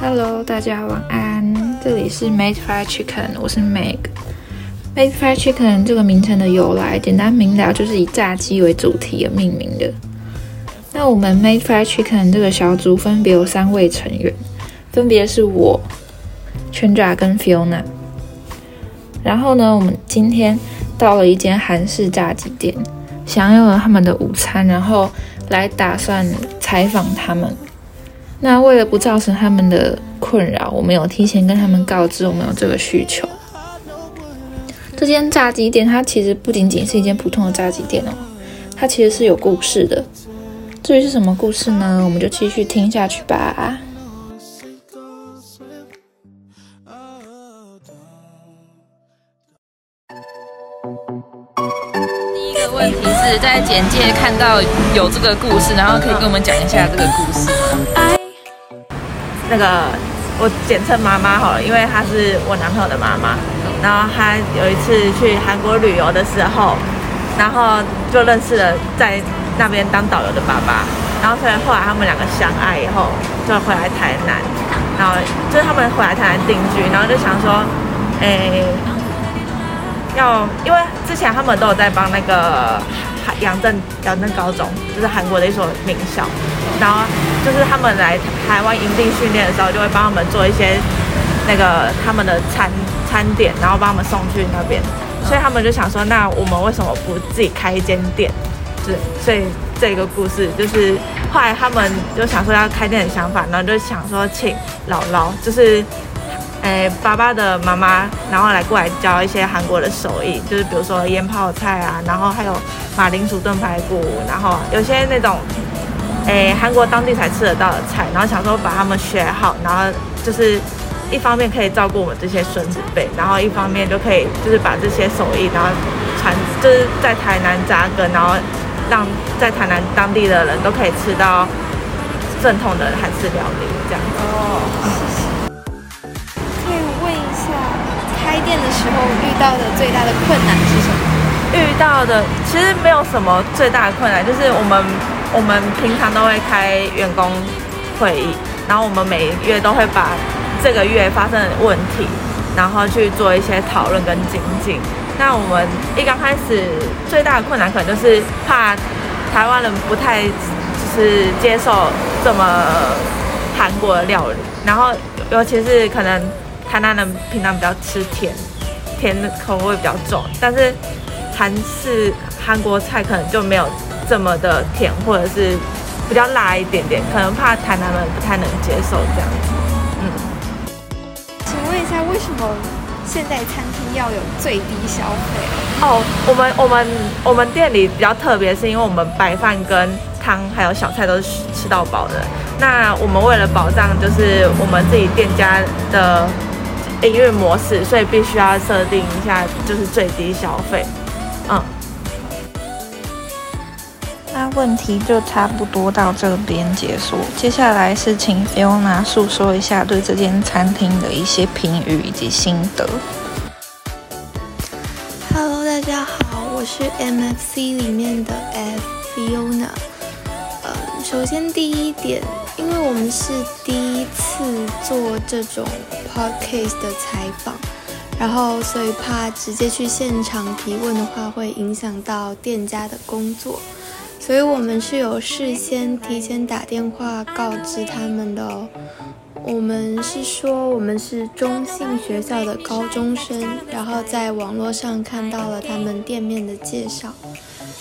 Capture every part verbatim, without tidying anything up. Hello， 大家晚安，这里是 Made Fried Chicken， 我是 Meg。Made Fried Chicken 这个名称的由来，简单明了就是以炸鸡为主题而命名的。那我们 Made Fried Chicken 这个小组分别有三位成员，分别是我、Chandra 跟 Fiona。然后呢，我们今天到了一间韩式炸鸡店，享用了他们的午餐，然后来打算采访他们。那为了不造成他们的困扰，我们有提前跟他们告知我们有这个需求。这间炸鸡店它其实不仅仅是一间普通的炸鸡店哦，它其实是有故事的。至于是什么故事呢？我们就继续听下去吧。第一个问题是在简介看到有这个故事，然后可以跟我们讲一下这个故事。那个我简称妈妈好了，因为她是我男朋友的妈妈。然后她有一次去韩国旅游的时候，然后就认识了在那边当导游的爸爸。然后所以后来他们两个相爱以后，就回来台南。然后就是他们回来台南定居，然后就想说，诶，要因为之前他们都有在帮那个养正养正高中，就是韩国的一所名校。然后就是他们来台湾营地训练的时候，就会帮他们做一些那个他们的餐餐点，然后帮他们送去那边。所以他们就想说，那我们为什么不自己开一间店？就是所以这个故事就是后来他们就想说要开店的想法，然后就想说请姥姥，就是诶爸爸的妈妈，然后来过来教一些韩国的手艺，就是比如说腌泡菜啊，然后还有马铃薯炖排骨，然后有些那种。诶，韩国当地才吃得到的菜，然后想说把他们学好，然后就是一方面可以照顾我们这些孙子辈，然后一方面就可以就是把这些手艺，然后传就是在台南扎根，然后让在台南当地的人都可以吃到正统的韩式料理这样子。哦，谢谢。可以问一下，开店的时候遇到的最大的困难是什么？遇到的其实没有什么最大的困难，就是我们。我们平常都会开员工会议，然后我们每月都会把这个月发生的问题，然后去做一些讨论跟精进。那我们一刚开始最大的困难可能就是怕台湾人不太就是接受这么韩国的料理，然后尤其是可能台南人平常比较吃甜，甜的口味比较重，但是韩式韩国菜可能就没有。这么的甜，或者是比较辣一点点，可能怕台南人不太能接受这样子。嗯，请问一下，为什么现在餐厅要有最低消费？哦，我们我们我们店里比较特别，是因为我们白饭跟汤还有小菜都是吃到饱的。那我们为了保障就是我们自己店家的营运模式，所以必须要设定一下就是最低消费。嗯。那问题就差不多到这边结束，接下来是请 Fiona 述说一下对这间餐厅的一些评语以及心得。Hello， 大家好，我是 M F C 里面的 F Fiona。呃，首先第一点，因为我们是第一次做这种 podcast 的采访，然后所以怕直接去现场提问的话，会影响到店家的工作。所以我们是有事先提前打电话告知他们的哦。我们是说我们是中信学校的高中生，然后在网络上看到了他们店面的介绍，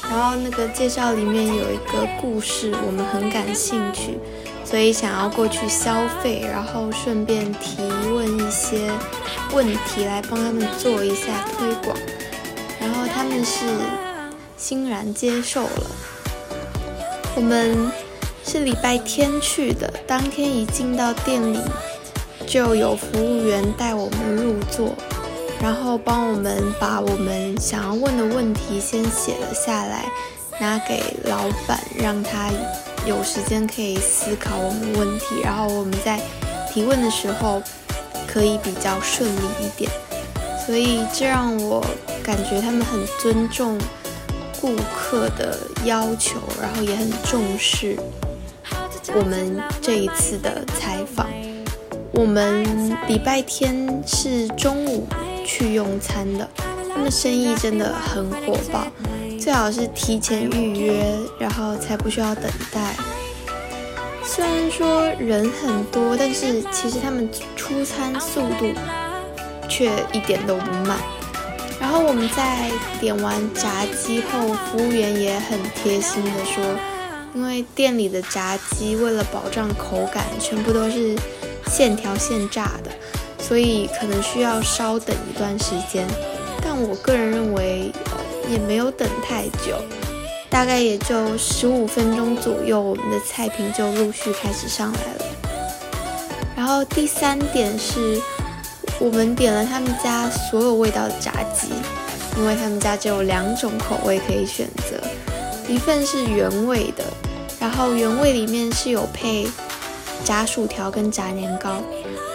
然后那个介绍里面有一个故事我们很感兴趣，所以想要过去消费，然后顺便提问一些问题来帮他们做一下推广，然后他们是欣然接受了。我们是礼拜天去的，当天一进到店里，就有服务员带我们入座，然后帮我们把我们想要问的问题先写了下来，拿给老板，让他有时间可以思考我们问题，然后我们在提问的时候可以比较顺利一点。所以这让我感觉他们很尊重顾客的要求，然后也很重视我们这一次的采访。我们礼拜天是中午去用餐的，他们生意真的很火爆，最好是提前预约，然后才不需要等待。虽然说人很多，但是其实他们出餐速度却一点都不慢。然后我们在点完炸鸡后，服务员也很贴心的说，因为店里的炸鸡为了保障口感，全部都是现调现炸的，所以可能需要稍等一段时间。但我个人认为也没有等太久，大概也就十五分钟左右，我们的菜品就陆续开始上来了。然后第三点是，我们点了他们家所有味道的炸鸡，因为他们家只有两种口味可以选择，一份是原味的，然后原味里面是有配炸薯条跟炸年糕，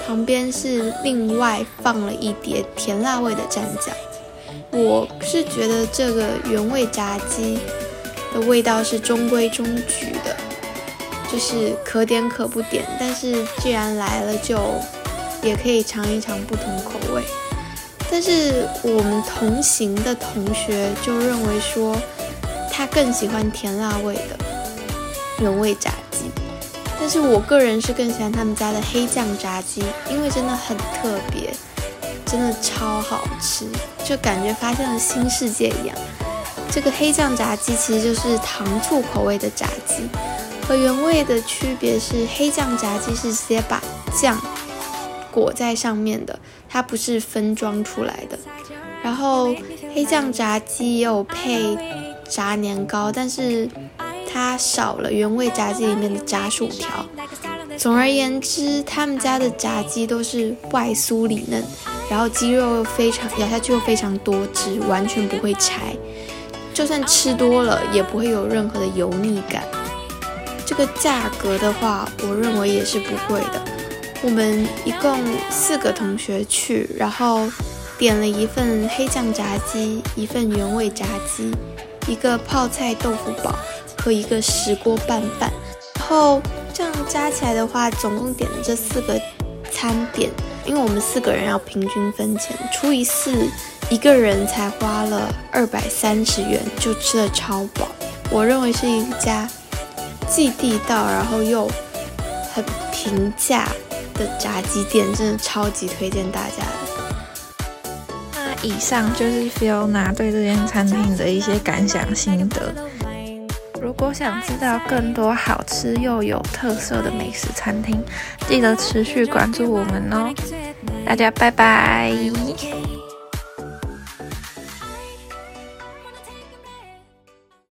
旁边是另外放了一碟甜辣味的蘸酱。我是觉得这个原味炸鸡的味道是中规中矩的，就是可点可不点，但是既然来了就也可以尝一尝不同口味。但是我们同行的同学就认为说他更喜欢甜辣味的原味炸鸡，但是我个人是更喜欢他们家的黑酱炸鸡，因为真的很特别，真的超好吃，就感觉发现了新世界一样。这个黑酱炸鸡其实就是糖醋口味的炸鸡，和原味的区别是黑酱炸鸡是直接把酱裹在上面的，它不是分装出来的。然后黑酱炸鸡也有配炸年糕，但是它少了原味炸鸡里面的炸薯条。总而言之，他们家的炸鸡都是外酥里嫩，然后鸡肉又非常咬下去又非常多汁，完全不会柴，就算吃多了也不会有任何的油腻感。这个价格的话，我认为也是不贵的。我们一共四个同学去，然后点了一份黑酱炸鸡，一份原味炸鸡，一个泡菜豆腐煲和一个石锅拌饭。然后这样加起来的话，总共点了这四个餐点，因为我们四个人要平均分钱，除以四，一个人才花了二百三十元，就吃了超饱。我认为是一家既地道然后又很平价的炸鸡店，真的超级推荐大家的。那以上就是 Fiona 对这间餐厅的一些感想心得。如果想知道更多好吃又有特色的美食餐厅，记得持续关注我们哦。大家拜拜。